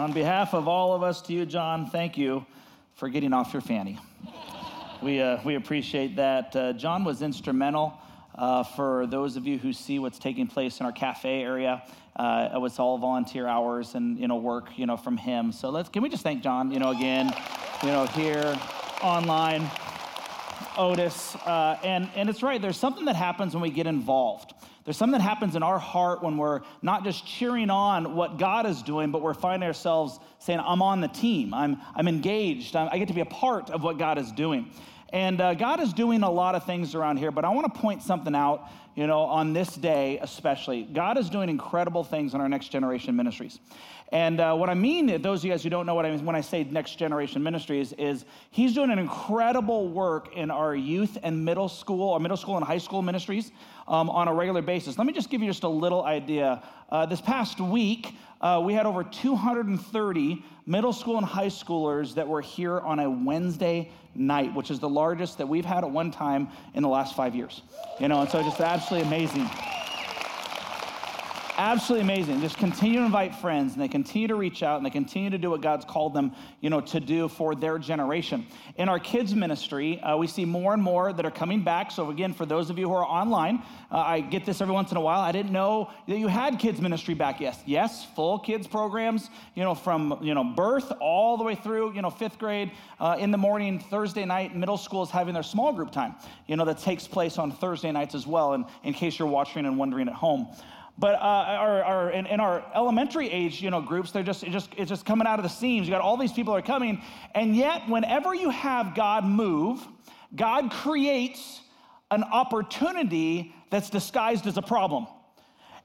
On behalf of all of us to you, John, thank you for getting off your fanny. We appreciate that. John was instrumental for those of you who see what's taking place in our cafe area. It was all volunteer hours and work from him. So can we just thank John again here online, Otis, and it's right. There's something that happens when we get involved. There's something that happens in our heart when we're not just cheering on what God is doing, but we're finding ourselves saying, I'm on the team, I'm engaged, I get to be a part of what God is doing. And God is doing a lot of things around here, but I want to point something out, on this day especially. God is doing incredible things in our Next Generation Ministries. And what I mean, those of you guys who don't know what I mean when I say Next Generation Ministries, is he's doing an incredible work in our youth and middle school and high school ministries on a regular basis. Let me just give you just a little idea. This past week, we had over 230 middle school and high schoolers that were here on a Wednesday night, which is the largest that we've had at one time in the last 5 years. And so just absolutely amazing. Absolutely amazing. Just continue to invite friends, and they continue to reach out, and they continue to do what God's called them, to do for their generation. In our kids ministry, we see more and more that are coming back. So again, for those of you who are online, I get this every once in a while. I didn't know that you had kids ministry back. Yes, full kids programs, from birth all the way through fifth grade in the morning. Thursday night, middle school is having their small group time. That takes place on Thursday nights as well. And in case you're watching and wondering at home. But in our elementary age, groups, it's just coming out of the seams. You got all these people are coming, and yet whenever you have God move, God creates an opportunity that's disguised as a problem.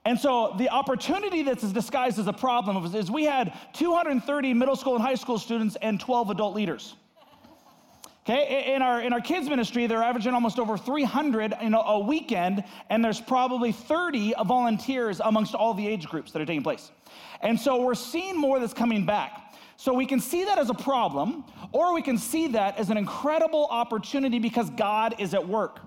And so the opportunity that's disguised as a problem is we had 230 middle school and high school students and 12 adult leaders. Okay, in our kids ministry, they're averaging almost over 300 a weekend, and there's probably 30 volunteers amongst all the age groups that are taking place. And so we're seeing more that's coming back. So we can see that as a problem, or we can see that as an incredible opportunity because God is at work.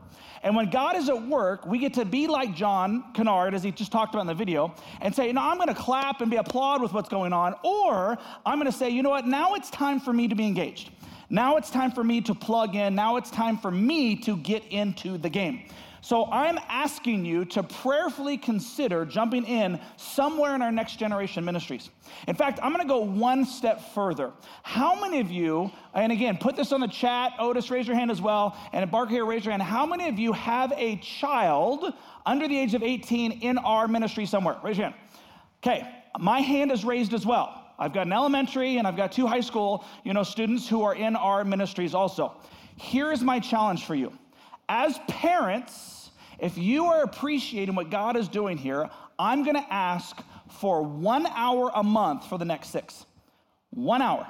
And when God is at work, we get to be like John Kennard, as he just talked about in the video, and say, I'm going to clap and be applaud with what's going on, or I'm going to say, now it's time for me to be engaged. Now it's time for me to plug in. Now it's time for me to get into the game. So I'm asking you to prayerfully consider jumping in somewhere in our Next Generation Ministries. In fact, I'm going to go one step further. How many of you, and again, put this on the chat, Otis, raise your hand as well, and Barker here, raise your hand. How many of you have a child under the age of 18 in our ministry somewhere? Raise your hand. Okay, my hand is raised as well. I've got an elementary and I've got two high school, students who are in our ministries also. Here's my challenge for you. As parents, if you are appreciating what God is doing here, I'm going to ask for 1 hour a month for the next 6. 1 hour.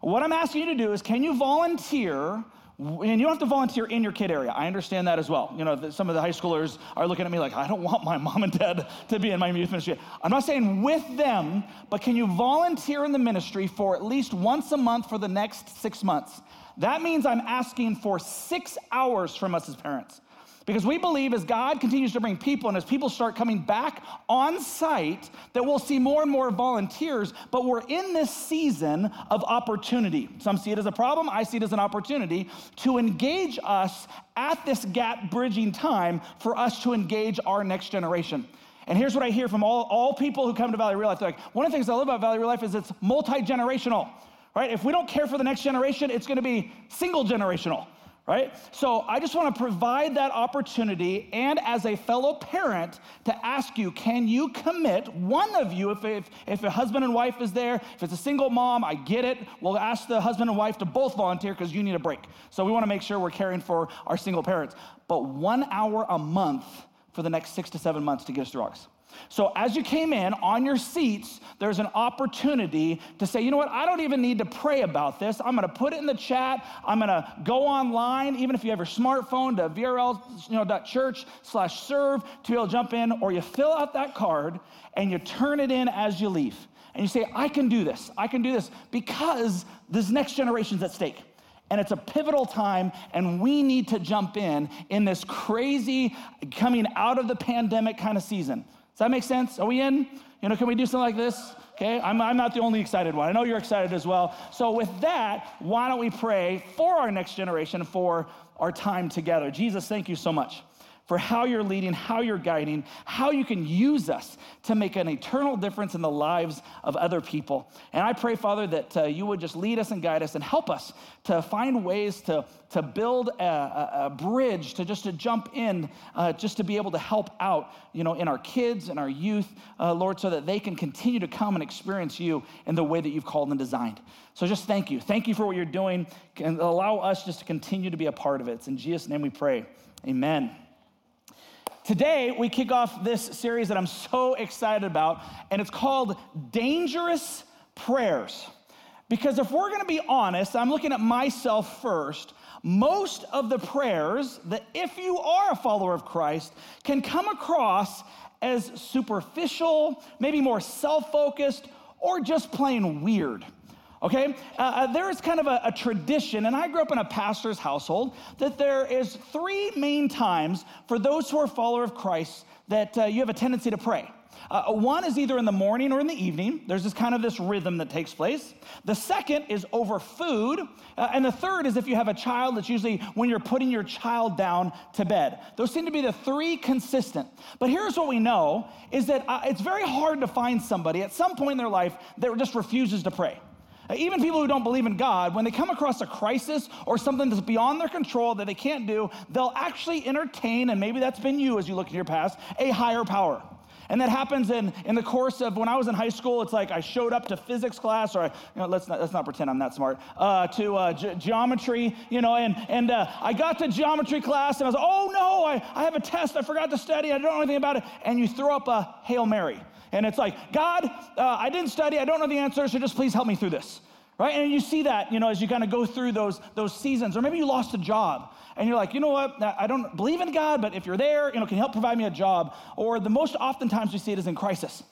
What I'm asking you to do is, can you volunteer? And you don't have to volunteer in your kid area. I understand that as well. Some of the high schoolers are looking at me like, I don't want my mom and dad to be in my youth ministry. I'm not saying with them, but can you volunteer in the ministry for at least once a month for the next 6 months? That means I'm asking for 6 hours from us as parents. Because we believe as God continues to bring people and as people start coming back on site, that we'll see more and more volunteers, but we're in this season of opportunity. Some see it as a problem, I see it as an opportunity to engage us at this gap bridging time for us to engage our next generation. And here's what I hear from all people who come to Valley Real Life. They're like, one of the things I love about Valley Real Life is it's multi-generational, right? If we don't care for the next generation, it's gonna be single generational. Right? So I just want to provide that opportunity, and as a fellow parent, to ask you, can you commit, one of you, if a husband and wife is there, if it's a single mom, I get it. We'll ask the husband and wife to both volunteer because you need a break. So we want to make sure we're caring for our single parents. But 1 hour a month for the next 6 to 7 months to get us through August. So as you came in on your seats, there's an opportunity to say, I don't even need to pray about this. I'm going to put it in the chat. I'm going to go online, even if you have your smartphone, to vrl.church/serve to be able to jump in, or you fill out that card and you turn it in as you leave. And you say, I can do this because this next generation's at stake. And it's a pivotal time, and we need to jump in this crazy coming out of the pandemic kind of season. Does that make sense? Are we in? You know, can we do something like this? Okay, I'm not the only excited one. I know you're excited as well. So with that, why don't we pray for our next generation, for our time together. Jesus, thank you so much for how you're leading, how you're guiding, how you can use us to make an eternal difference in the lives of other people. And I pray, Father, that you would just lead us and guide us and help us to find ways to build a bridge, to jump in, just to be able to help out, in our kids and our youth, Lord, so that they can continue to come and experience you in the way that you've called and designed. So just thank you. Thank you for what you're doing, and allow us just to continue to be a part of it. It's in Jesus' name we pray. Amen. Today, we kick off this series that I'm so excited about, and it's called Dangerous Prayers. Because if we're gonna be honest, I'm looking at myself first, most of the prayers that, if you are a follower of Christ, can come across as superficial, maybe more self-focused, or just plain weird. Okay, there is kind of a tradition, and I grew up in a pastor's household, that there is three main times for those who are followers of Christ that you have a tendency to pray. One is either in the morning or in the evening. There's this rhythm that takes place. The second is over food. And the third is if you have a child, it's usually when you're putting your child down to bed. Those seem to be the three consistent. But here's what we know, is that it's very hard to find somebody at some point in their life that just refuses to pray. Even people who don't believe in God, when they come across a crisis or something that's beyond their control that they can't do, they'll actually entertain, and maybe that's been you as you look in your past, a higher power. And that happens in the course of when I was in high school. It's like I showed up to physics class, or let's not pretend I'm that smart. To geometry, and I got to geometry class, and I was I have a test, I forgot to study, I don't know anything about it. And you throw up a Hail Mary, and it's like, God, I didn't study, I don't know the answer, so just please help me through this. Right? And you see that, as you go through those seasons, or maybe you lost a job and you're like, you know what? I don't believe in God, but if you're there, can you help provide me a job? Or the most oftentimes we see it is in crisis,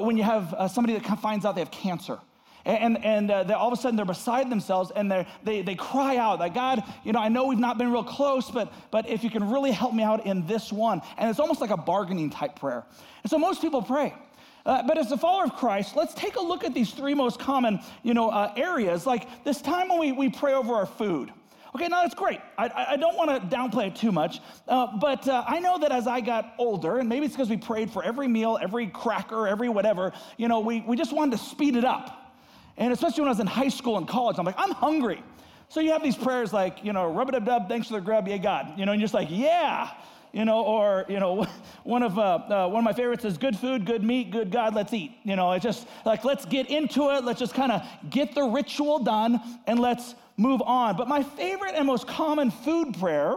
when you have somebody that finds out they have cancer. And all of a sudden they're beside themselves, and they cry out like, God, I know we've not been real close, but if you can really help me out in this one. And it's almost like a bargaining type prayer. And so most people pray. But as a follower of Christ, let's take a look at these three most common, areas. Like this time when we pray over our food. Okay, now that's great. I don't want to downplay it too much, but I know that as I got older, and maybe it's because we prayed for every meal, every cracker, every whatever, we just wanted to speed it up. And especially when I was in high school and college, I'm like, I'm hungry. So you have these prayers like, rub-a-dub-dub, thanks for the grub, yay God. And you're just like, yeah. One of my favorites is good food, good meat, good God, let's eat. It's just like, let's get into it. Let's just get the ritual done and let's move on. But my favorite and most common food prayer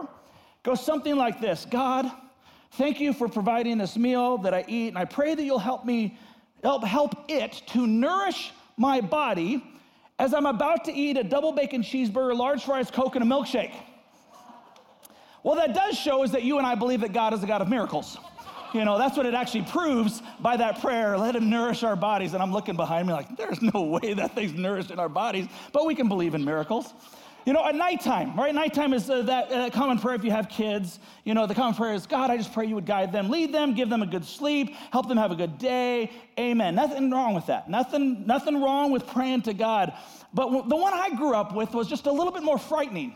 goes something like this. God, thank you for providing this meal that I eat, and I pray that you'll help me, help it to nourish my body as I'm about to eat a double bacon cheeseburger, large fries, Coke, and a milkshake. Well, that does show is that you and I believe that God is a God of miracles. That's what it actually proves by that prayer. Let him nourish our bodies. And I'm looking behind me like, there's no way that thing's nourished in our bodies, but we can believe in miracles. At nighttime, right? Nighttime is that common prayer if you have kids. The common prayer is, God, I just pray you would guide them, lead them, give them a good sleep, help them have a good day. Amen. Nothing wrong with that. Nothing wrong with praying to God. But the one I grew up with was just a little bit more frightening.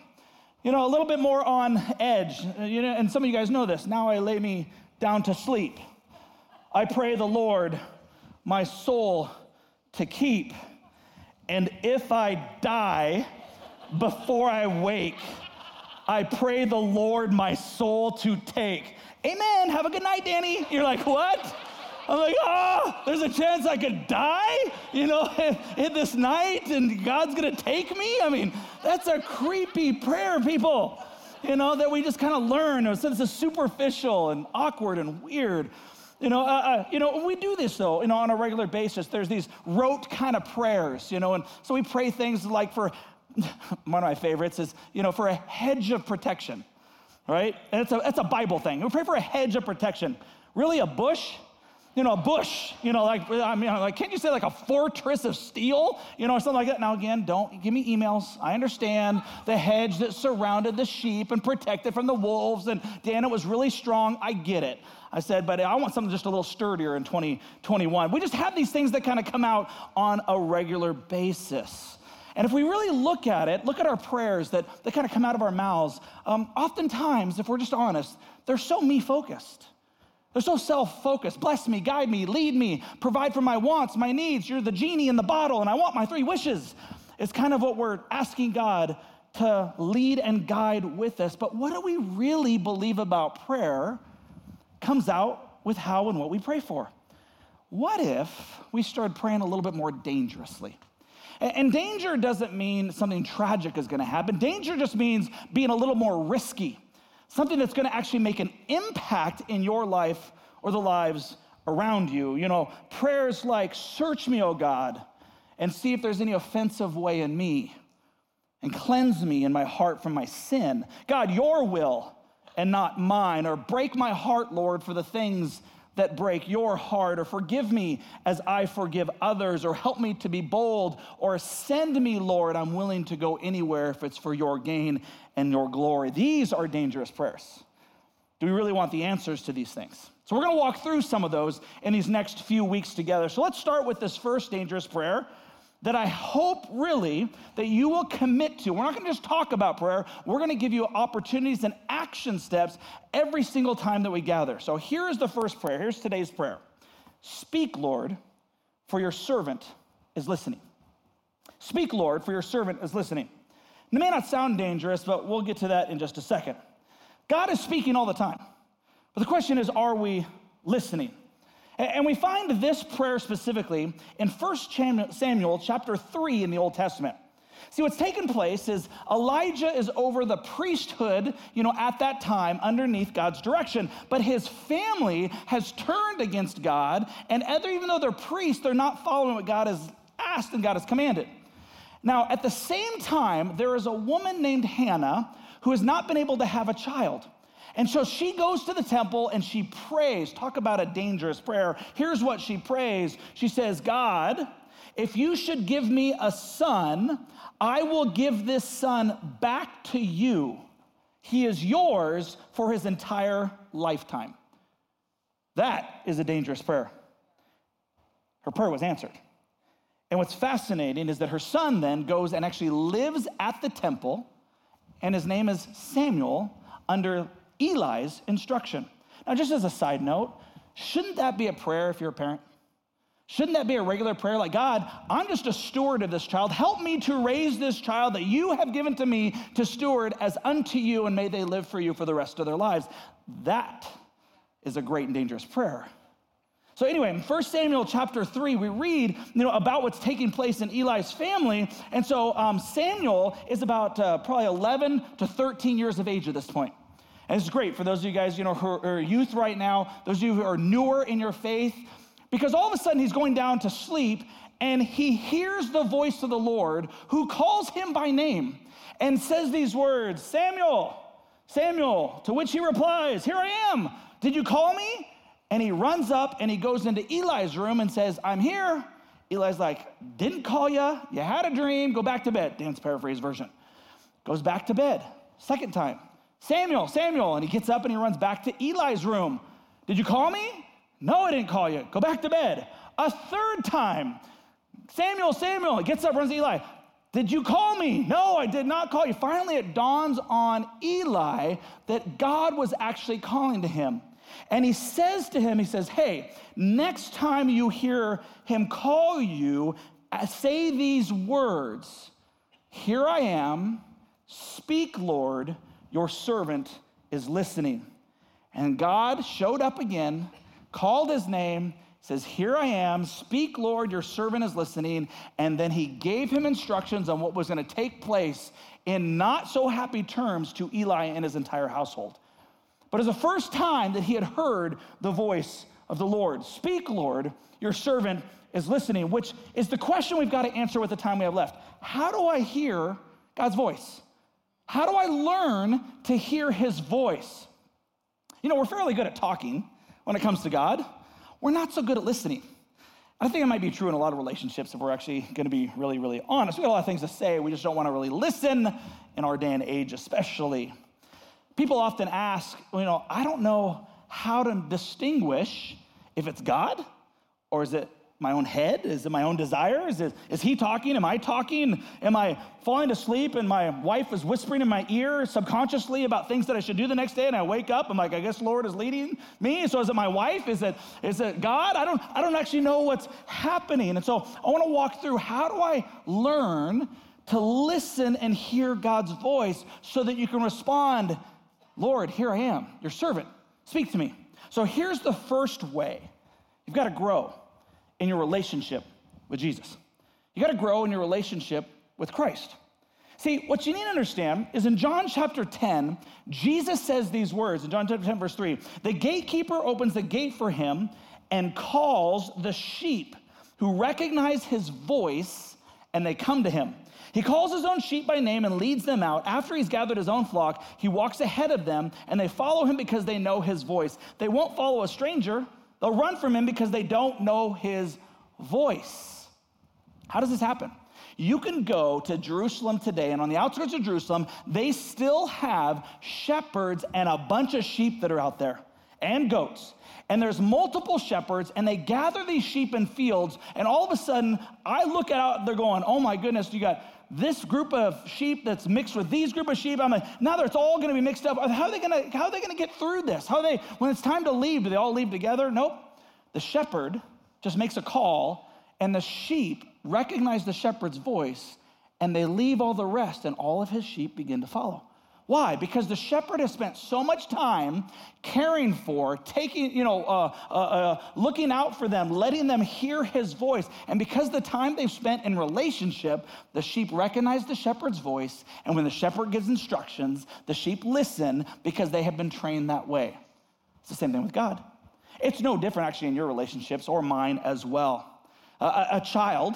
A little bit more on edge, and some of you guys know this. Now I lay me down to sleep. I pray the Lord my soul to keep, and if I die before I wake, I pray the Lord my soul to take. Amen. Have a good night, Danny. You're like, what? I'm like, there's a chance I could die, in this night, and God's going to take me? I mean, that's a creepy prayer, people, that we just learn. It's superficial and awkward and weird. We do this, though, on a regular basis. There's these rote prayers, and so we pray things like for, one of my favorites is, for a hedge of protection, right? And it's a Bible thing. We pray for a hedge of protection. Really, a bush? a bush, can't you say like a fortress of steel, or something like that? Now again, don't give me emails. I understand the hedge that surrounded the sheep and protected from the wolves, and Dan, it was really strong. I get it. I said, but I want something just a little sturdier in 2021. We just have these things that kind of come out on a regular basis. And if we really look at it, look at our prayers that kind of come out of our mouths, oftentimes, if we're just honest, they're so me-focused. They're so self-focused. Bless me, guide me, lead me, provide for my wants, my needs. You're the genie in the bottle, and I want my 3 wishes. It's kind of what we're asking God to lead and guide with us. But what do we really believe about prayer comes out with how and what we pray for. What if we started praying a little bit more dangerously? And danger doesn't mean something tragic is going to happen. Danger just means being a little more risky, something that's going to actually make an impact in your life or the lives around you. Prayers like, search me, O God, and see if there's any offensive way in me, and cleanse me in my heart from my sin. God, your will and not mine, or break my heart, Lord, for the things that break your heart, or forgive me as I forgive others, or help me to be bold, or send me, Lord, I'm willing to go anywhere if it's for your gain and your glory. These are dangerous prayers. Do we really want the answers to these things? So we're gonna walk through some of those in these next few weeks together. So let's start with this first dangerous prayer that I hope really that you will commit to. We're not gonna just talk about prayer. We're gonna give you opportunities and action steps every single time that we gather. So here is the first prayer. Here's today's prayer. Speak, Lord, for your servant is listening. Speak, Lord, for your servant is listening. And it may not sound dangerous, but we'll get to that in just a second. God is speaking all the time. But the question is, are we listening? And we find this prayer specifically in 1 Samuel chapter 3 in the Old Testament. See, what's taken place is Elijah is over the priesthood, at that time underneath God's direction. But his family has turned against God, and even though they're priests, they're not following what God has asked and God has commanded. Now, at the same time, there is a woman named Hannah who has not been able to have a child. And so she goes to the temple and she prays. Talk about a dangerous prayer. Here's what she prays. She says, God, if you should give me a son, I will give this son back to you. He is yours for his entire lifetime. That is a dangerous prayer. Her prayer was answered. And what's fascinating is that her son then goes and actually lives at the temple, and his name is Samuel, under Eli's instruction. Now, just as a side note, shouldn't that be a prayer if you're a parent? Shouldn't that be a regular prayer? Like, God, I'm just a steward of this child. Help me to raise this child that you have given to me to steward as unto you, and may they live for you for the rest of their lives. That is a great and dangerous prayer. So anyway, in 1 Samuel chapter 3, we read, about what's taking place in Eli's family. And so Samuel is about probably 11 to 13 years of age at this point. And it's great for those of you guys, who are youth right now, those of you who are newer in your faith, because all of a sudden he's going down to sleep and he hears the voice of the Lord who calls him by name and says these words, Samuel, Samuel, to which he replies, here I am. Did you call me? And he runs up and he goes into Eli's room and says, I'm here. Eli's like, didn't call you. You had a dream. Go back to bed. Dan's paraphrase version. Goes back to bed. Second time. Samuel, Samuel. And he gets up and he runs back to Eli's room. Did you call me? No, I didn't call you. Go back to bed. A third time. Samuel, Samuel. He gets up, runs to Eli. Did you call me? No, I did not call you. Finally, it dawns on Eli that God was actually calling to him. And he says to him, hey, next time you hear him call you, say these words, here I am, speak, Lord, your servant is listening. And God showed up again, called his name, says, here I am, speak, Lord, your servant is listening. And then he gave him instructions on what was going to take place in not so happy terms to Eli and his entire household. But it was the first time that he had heard the voice of the Lord. Speak, Lord, your servant is listening, which is the question we've got to answer with the time we have left. How do I hear God's voice? How do I learn to hear his voice? We're fairly good at talking when it comes to God. we're not so good at listening. I think it might be true in a lot of relationships if we're actually going to be really, really honest. We have a lot of things to say. We just don't want to really listen in our day and age, especially. People often ask, I don't know how to distinguish if it's God or is it my own head? Is it my own desires? Is he talking? Am I talking? Am I falling asleep and my wife is whispering in my ear subconsciously about things that I should do the next day, and I wake up, I'm like, I guess Lord is leading me. So is it my wife? Is it God? I don't actually know what's happening. And so I want to walk through, how do I learn to listen and hear God's voice so that you can respond, Lord, here I am, your servant, speak to me. So here's the first way. You've got to grow in your relationship with Jesus. You got to grow in your relationship with Christ. See, what you need to understand is in John chapter 10, Jesus says these words in John chapter 10, verse 3, the gatekeeper opens the gate for him and calls the sheep who recognize his voice, and they come to him. He calls his own sheep by name and leads them out. After he's gathered his own flock, he walks ahead of them, and they follow him because they know his voice. They won't follow a stranger. They'll run from him because they don't know his voice. How does this happen? You can go to Jerusalem today, and on the outskirts of Jerusalem, they still have shepherds and a bunch of sheep that are out there, and goats. And there's multiple shepherds, and they gather these sheep in fields, and all of a sudden, I look out, they're going, oh my goodness, you got this group of sheep that's mixed with these group of sheep. I'm like, now it's all going to be mixed up. How are they going to get through this? When it's time to leave, do they all leave together? Nope. The shepherd just makes a call, and the sheep recognize the shepherd's voice, and they leave all the rest, and all of his sheep begin to follow. Why? Because the shepherd has spent so much time caring for, looking out for them, letting them hear his voice. And because the time they've spent in relationship, the sheep recognize the shepherd's voice. And when the shepherd gives instructions, the sheep listen because they have been trained that way. It's the same thing with God. It's no different actually in your relationships or mine as well. A child,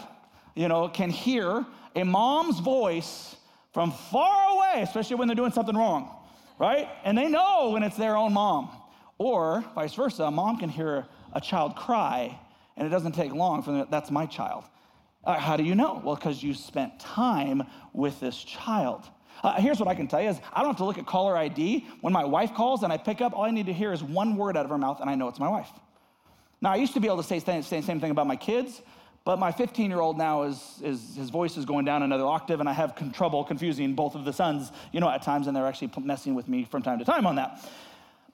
can hear a mom's voice from far away, especially when they're doing something wrong, right? And they know when it's their own mom. Or vice versa, a mom can hear a child cry, and it doesn't take long for them, that's my child. How do you know? Well, because you spent time with this child. Here's what I can tell you is I don't have to look at caller ID. When my wife calls and I pick up, all I need to hear is one word out of her mouth, and I know it's my wife. Now, I used to be able to say the same thing about my kids, but my 15-year-old now is his voice is going down another octave, and I have trouble confusing both of the sons, at times, and they're actually messing with me from time to time on that.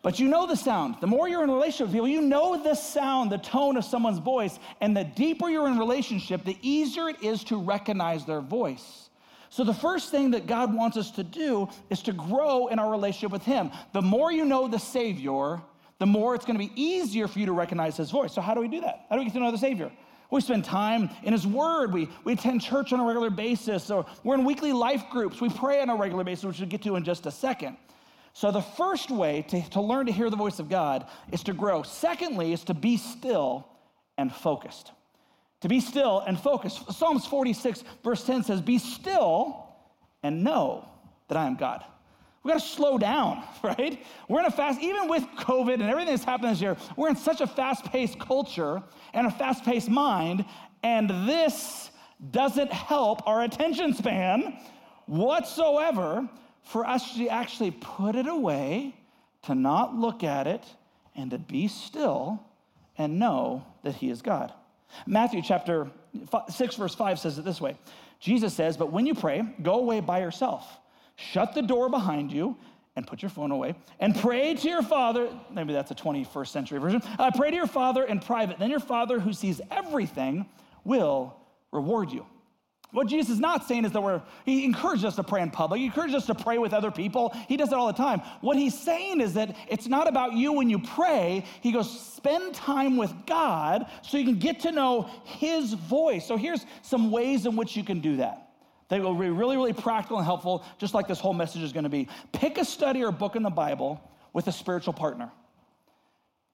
But you know the sound. The more you're in a relationship with people, you know the sound, the tone of someone's voice, and the deeper you're in a relationship, the easier it is to recognize their voice. So the first thing that God wants us to do is to grow in our relationship with him. The more you know the Savior, the more it's going to be easier for you to recognize his voice. So how do we do that? How do we get to know the Savior? We spend time in his word. We attend church on a regular basis. So we're in weekly life groups. We pray on a regular basis, which we'll get to in just a second. So the first way to learn to hear the voice of God is to grow. Secondly, is to be still and focused. To be still and focused. Psalms 46, verse 10 says, be still and know that I am God. We got to slow down, right? We're in a fast, even with COVID and everything that's happened this year, we're in such a fast-paced culture and a fast-paced mind, and this doesn't help our attention span whatsoever for us to actually put it away, to not look at it, and to be still and know that he is God. Matthew chapter 6, verse 5 says it this way. Jesus says, but when you pray, go away by yourself. Shut the door behind you and put your phone away and pray to your Father. Maybe that's a 21st century version. Pray to your Father in private. Then your Father who sees everything will reward you. What Jesus is not saying is that he encourages us to pray in public. He encourages us to pray with other people. He does it all the time. What he's saying is that it's not about you when you pray. He goes, spend time with God so you can get to know his voice. So here's some ways in which you can do that. They will be really, really practical and helpful, just like this whole message is going to be. Pick a study or book in the Bible with a spiritual partner.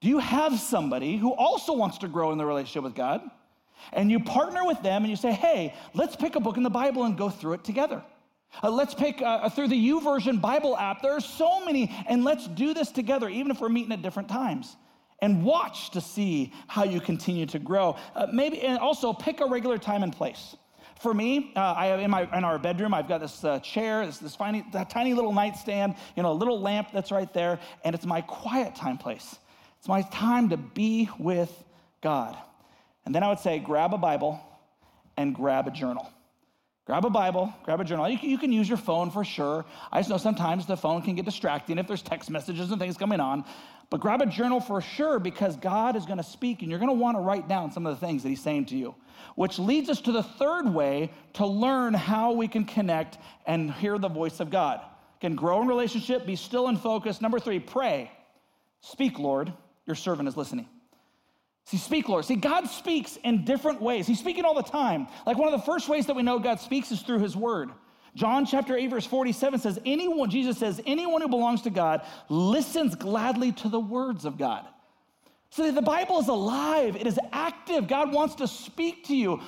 Do you have somebody who also wants to grow in their relationship with God? And you partner with them and you say, hey, let's pick a book in the Bible and go through it together. Let's pick through the YouVersion Bible app. There are so many, and let's do this together, even if we're meeting at different times. and watch to see how you continue to grow. Maybe, and also pick a regular time and place. For me, I have in our bedroom, I've got this chair, this tiny little nightstand, a little lamp that's right there, and it's my quiet time place. It's my time to be with God. And then I would say, grab a Bible and grab a journal. Grab a Bible, grab a journal. You can use your phone for sure. I just know sometimes the phone can get distracting if there's text messages and things coming on. But grab a journal for sure, because God is going to speak and you're going to want to write down some of the things that he's saying to you. Which leads us to the third way to learn how we can connect and hear the voice of God. Again, grow in relationship, be still and focused. Number 3, pray. Speak, Lord, your servant is listening. See, speak, Lord. See, God speaks in different ways. He's speaking all the time. Like one of the first ways that we know God speaks is through his word. John chapter 8, verse 47 says, Jesus says, anyone who belongs to God listens gladly to the words of God. So the Bible is alive. It is active. God wants to speak to you,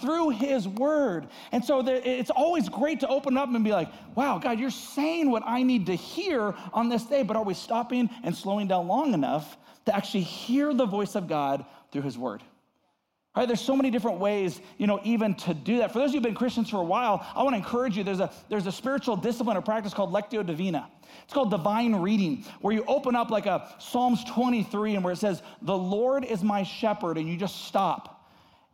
through his word. And so it's always great to open up and be like, wow, God, you're saying what I need to hear on this day, but are we stopping and slowing down long enough to actually hear the voice of God through his word? All right, there's so many different ways, even to do that. For those of you who've been Christians for a while, I want to encourage you, there's a spiritual discipline or practice called Lectio Divina. It's called divine reading, where you open up like a Psalms 23 and where it says, the Lord is my shepherd, and you just stop.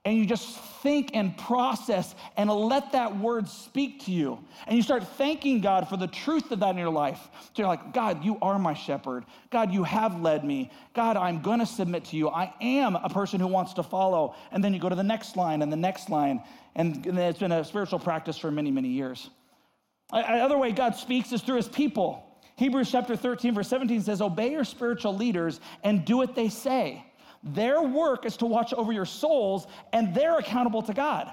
And you just think and process and let that word speak to you. And you start thanking God for the truth of that in your life. So you're like, God, you are my shepherd. God, you have led me. God, I'm going to submit to you. I am a person who wants to follow. And then you go to the next line and the next line. And it's been a spiritual practice for many, many years. Another way God speaks is through his people. Hebrews chapter 13, verse 17 says, obey your spiritual leaders and do what they say. Their work is to watch over your souls, and they're accountable to God.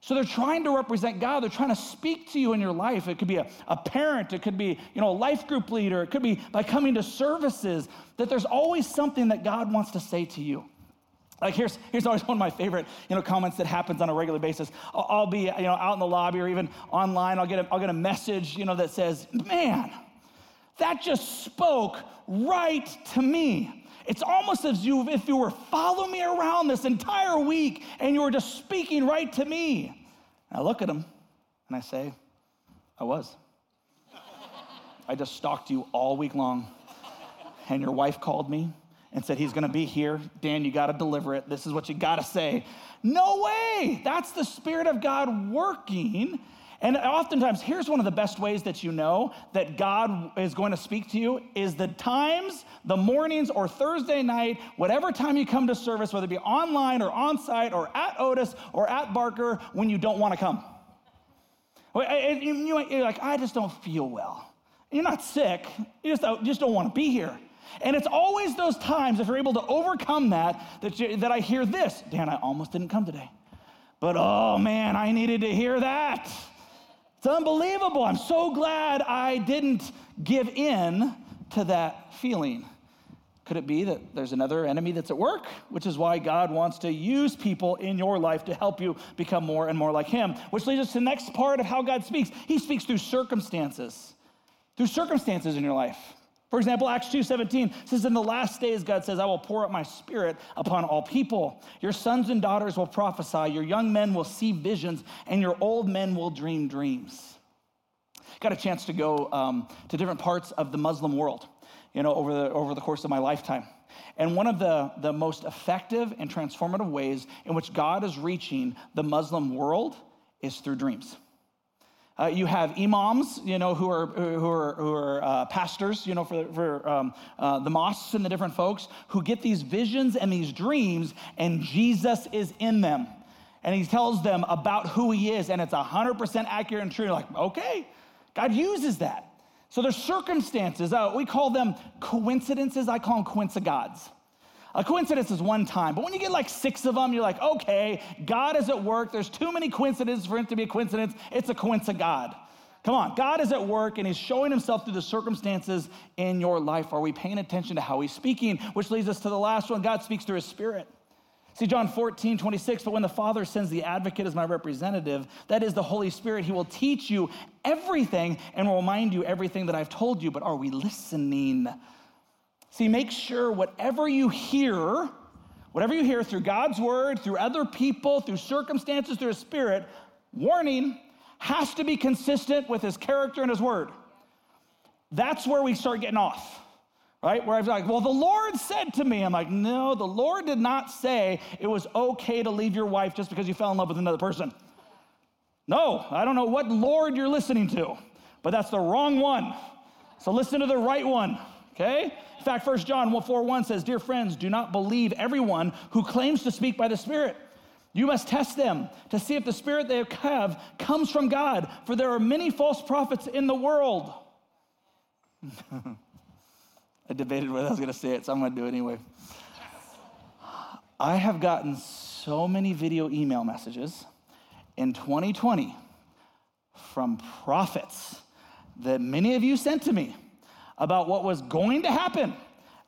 So they're trying to represent God. They're trying to speak to you in your life. It could be a parent. It could be, a life group leader. It could be by coming to services, that there's always something that God wants to say to you. Like here's always one of my favorite, comments that happens on a regular basis. I'll be, out in the lobby or even online. I'll get a message, that says, man, that just spoke right to me. It's almost as if you were following me around this entire week and you were just speaking right to me. And I look at him and I say, I was. I just stalked you all week long. And your wife called me and said, he's gonna be here. Dan, you gotta deliver it. This is what you gotta say. No way! That's the Spirit of God working. And oftentimes, here's one of the best ways that you know that God is going to speak to you is the times, the mornings, or Thursday night, whatever time you come to service, whether it be online or on-site or at Otis or at Barker, when you don't want to come. You're like, I just don't feel well. You're not sick. You just don't want to be here. And it's always those times, if you're able to overcome that I hear this, Dan, I almost didn't come today. But, oh, man, I needed to hear that. It's unbelievable. I'm so glad I didn't give in to that feeling. Could it be that there's another enemy that's at work, which is why God wants to use people in your life to help you become more and more like him, which leads us to the next part of how God speaks. He speaks through circumstances in your life. For example, Acts 2:17 says, in the last days, God says, I will pour out my Spirit upon all people. Your sons and daughters will prophesy. Your young men will see visions, and your old men will dream dreams. Got a chance to go to different parts of the Muslim world, over the course of my lifetime. And one of the most effective and transformative ways in which God is reaching the Muslim world is through dreams. You have imams, who are pastors, for the mosques and the different folks who get these visions and these dreams, and Jesus is in them, and he tells them about who he is, and it's 100% accurate and true. You're like, okay, God uses that. So there's circumstances. We call them coincidences. I call them coincigods. A coincidence is one time, but when you get like 6 of them, you're like, okay, God is at work. There's too many coincidences for it to be a coincidence. It's a coincigod. Come on, God is at work, and he's showing himself through the circumstances in your life. Are we paying attention to how he's speaking? Which leads us to the last one. God speaks through his Spirit. See, John 14:26, but when the Father sends the advocate as my representative, that is the Holy Spirit, he will teach you everything and will remind you everything that I've told you. But are we listening? See, make sure whatever you hear through God's word, through other people, through circumstances, through his spirit, warning, has to be consistent with his character and his word. That's where we start getting off, right? Where I'm like, well, the Lord said to me. I'm like, no, the Lord did not say it was okay to leave your wife just because you fell in love with another person. No, I don't know what Lord you're listening to, but that's the wrong one. So listen to the right one, okay? In fact, 1 John 4:1 says, "Dear friends, do not believe everyone who claims to speak by the Spirit. You must test them to see if the spirit they have comes from God, for there are many false prophets in the world." I debated whether I was going to say it, so I'm going to do it anyway. I have gotten so many video email messages in 2020 from prophets that many of you sent to me about what was going to happen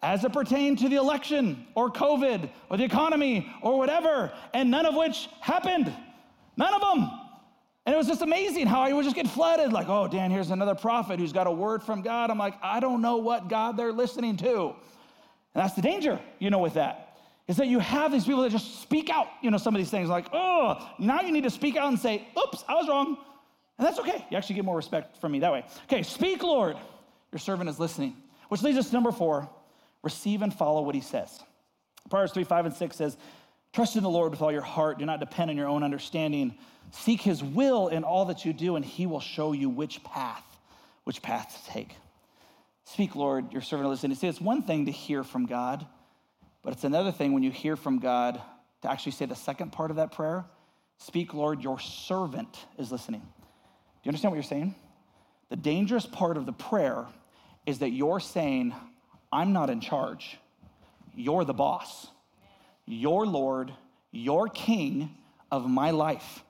as it pertained to the election or COVID or the economy or whatever, and none of which happened. None of them. And it was just amazing how I would just get flooded. Like, oh, Dan, here's another prophet who's got a word from God. I'm like, I don't know what God they're listening to. And that's the danger, with that, is that you have these people that just speak out, some of these things. Like, oh, now you need to speak out and say, oops, I was wrong. And that's okay. You actually get more respect from me that way. Okay, speak, Lord. Your servant is listening. Which leads us to number 4, receive and follow what he says. Proverbs 3:5-6 says, trust in the Lord with all your heart. Do not depend on your own understanding. Seek his will in all that you do, and he will show you which path to take. Speak, Lord, your servant is listening. See, it's one thing to hear from God, but it's another thing when you hear from God to actually say the second part of that prayer, speak, Lord, your servant is listening. Do you understand what you're saying? The dangerous part of the prayer is that you're saying, I'm not in charge. You're the boss. You're Lord. You're King of my life.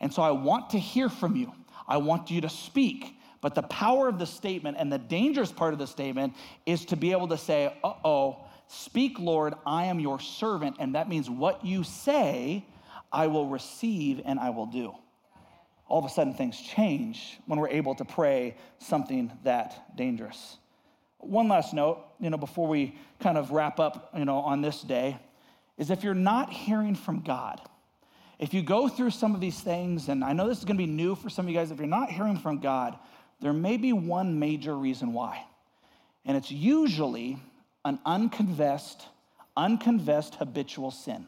And so I want to hear from you. I want you to speak. But the power of the statement and the dangerous part of the statement is to be able to say, speak, Lord, I am your servant. And that means what you say, I will receive and I will do. All of a sudden things change when we're able to pray something that dangerous. One last note, before we kind of wrap up, on this day, is if you're not hearing from God, if you go through some of these things, and I know this is going to be new for some of you guys, if you're not hearing from God, there may be one major reason why. And it's usually an unconfessed habitual sin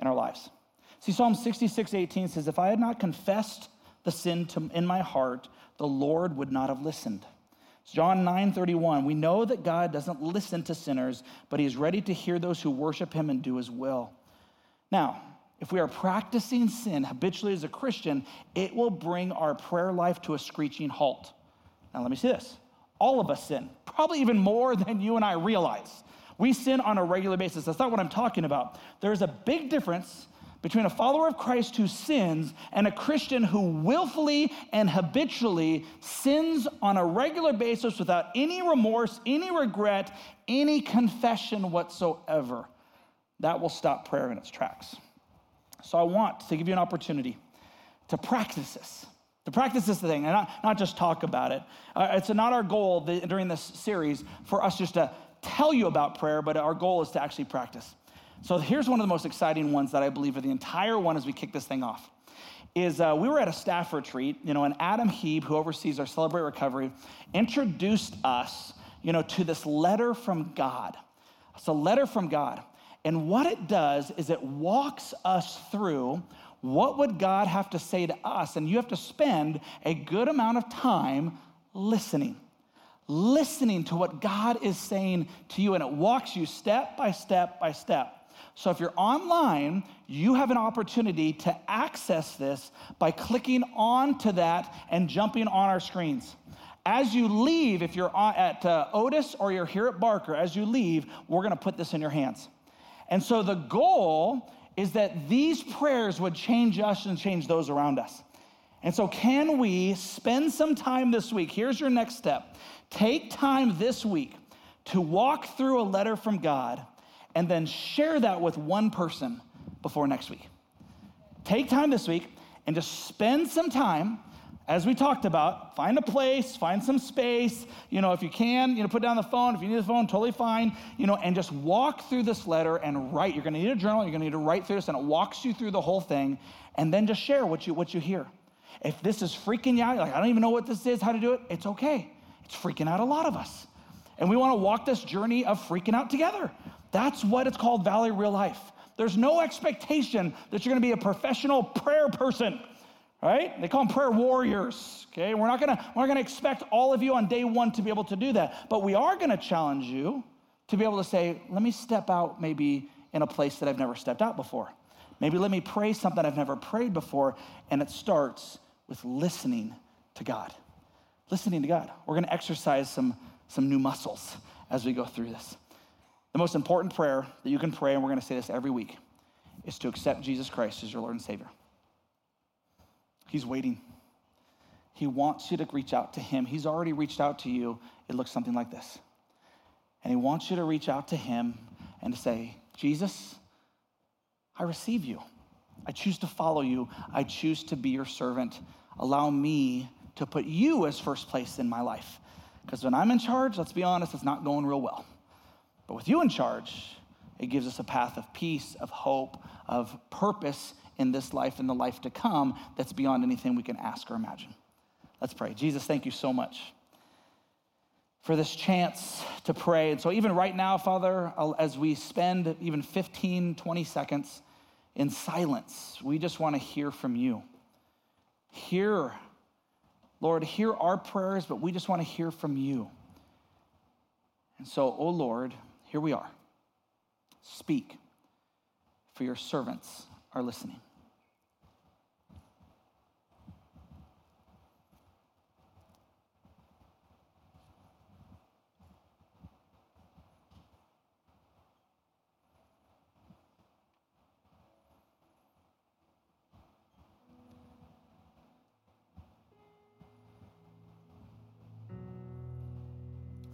in our lives. See, Psalm 66:18 says, if I had not confessed the sin in my heart, the Lord would not have listened. John 9:31, we know that God doesn't listen to sinners, but he is ready to hear those who worship him and do his will. Now, if we are practicing sin habitually as a Christian, it will bring our prayer life to a screeching halt. Now, let me say this. All of us sin, probably even more than you and I realize. We sin on a regular basis. That's not what I'm talking about. There is a big difference between a follower of Christ who sins and a Christian who willfully and habitually sins on a regular basis without any remorse, any regret, any confession whatsoever. That will stop prayer in its tracks. So I want to give you an opportunity to practice this. To practice this thing and not just talk about it. It's not our goal during this series for us just to tell you about prayer, but our goal is to actually practice. So here's one of the most exciting ones that I believe are the entire one as we kick this thing off, is we were at a staff retreat, and Adam Heeb, who oversees our Celebrate Recovery, introduced us, to this letter from God. It's a letter from God. And what it does is it walks us through what would God have to say to us, and you have to spend a good amount of time listening to what God is saying to you, and it walks you step by step by step. So if you're online, you have an opportunity to access this by clicking onto that and jumping on our screens. As you leave, if you're at Otis or you're here at Barker, as you leave, we're going to put this in your hands. And so the goal is that these prayers would change us and change those around us. And so can we spend some time this week? Here's your next step. Take time this week to walk through a letter from God and then share that with one person before next week. Take time this week and just spend some time as we talked about, find a place, find some space, if you can, put down the phone. If you need the phone, totally fine, and just walk through this letter and write. You're gonna need a journal, you're gonna need to write through this, and it walks you through the whole thing, and then just share what you hear. If this is freaking you out, you're like, I don't even know what this is, how to do it, it's okay. It's freaking out a lot of us. And we wanna walk this journey of freaking out together. That's what it's called, Valley Real Life. There's no expectation that you're gonna be a professional prayer person. Right? They call them prayer warriors, okay? We're not gonna expect all of you on day one to be able to do that, but we are gonna challenge you to be able to say, let me step out maybe in a place that I've never stepped out before. Maybe let me pray something I've never prayed before, and it starts with listening to God. Listening to God. We're gonna exercise some new muscles as we go through this. The most important prayer that you can pray, and we're gonna say this every week, is to accept Jesus Christ as your Lord and Savior. He's waiting. He wants you to reach out to him. He's already reached out to you. It looks something like this. And he wants you to reach out to him and to say, Jesus, I receive you. I choose to follow you. I choose to be your servant. Allow me to put you as first place in my life. Because when I'm in charge, let's be honest, it's not going real well. But with you in charge, it gives us a path of peace, of hope, of purpose in this life and the life to come that's beyond anything we can ask or imagine. Let's pray. Jesus, thank you so much for this chance to pray. And so even right now, Father, as we spend even 15, 20 seconds in silence, we just want to hear from you. Hear, Lord, hear our prayers, but we just want to hear from you. And so, oh Lord, here we are. Speak, for your servants are listening.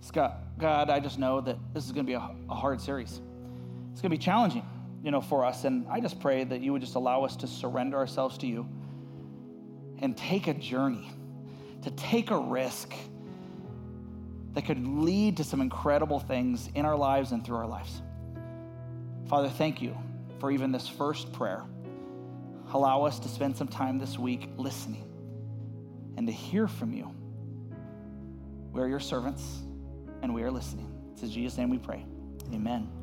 Scott, God, I just know that this is going to be a hard series. It's going to be challenging, for us. And I just pray that you would just allow us to surrender ourselves to you and take a journey, to take a risk that could lead to some incredible things in our lives and through our lives. Father, thank you for even this first prayer. Allow us to spend some time this week listening and to hear from you. We are your servants and we are listening. It's in Jesus' name we pray. Amen.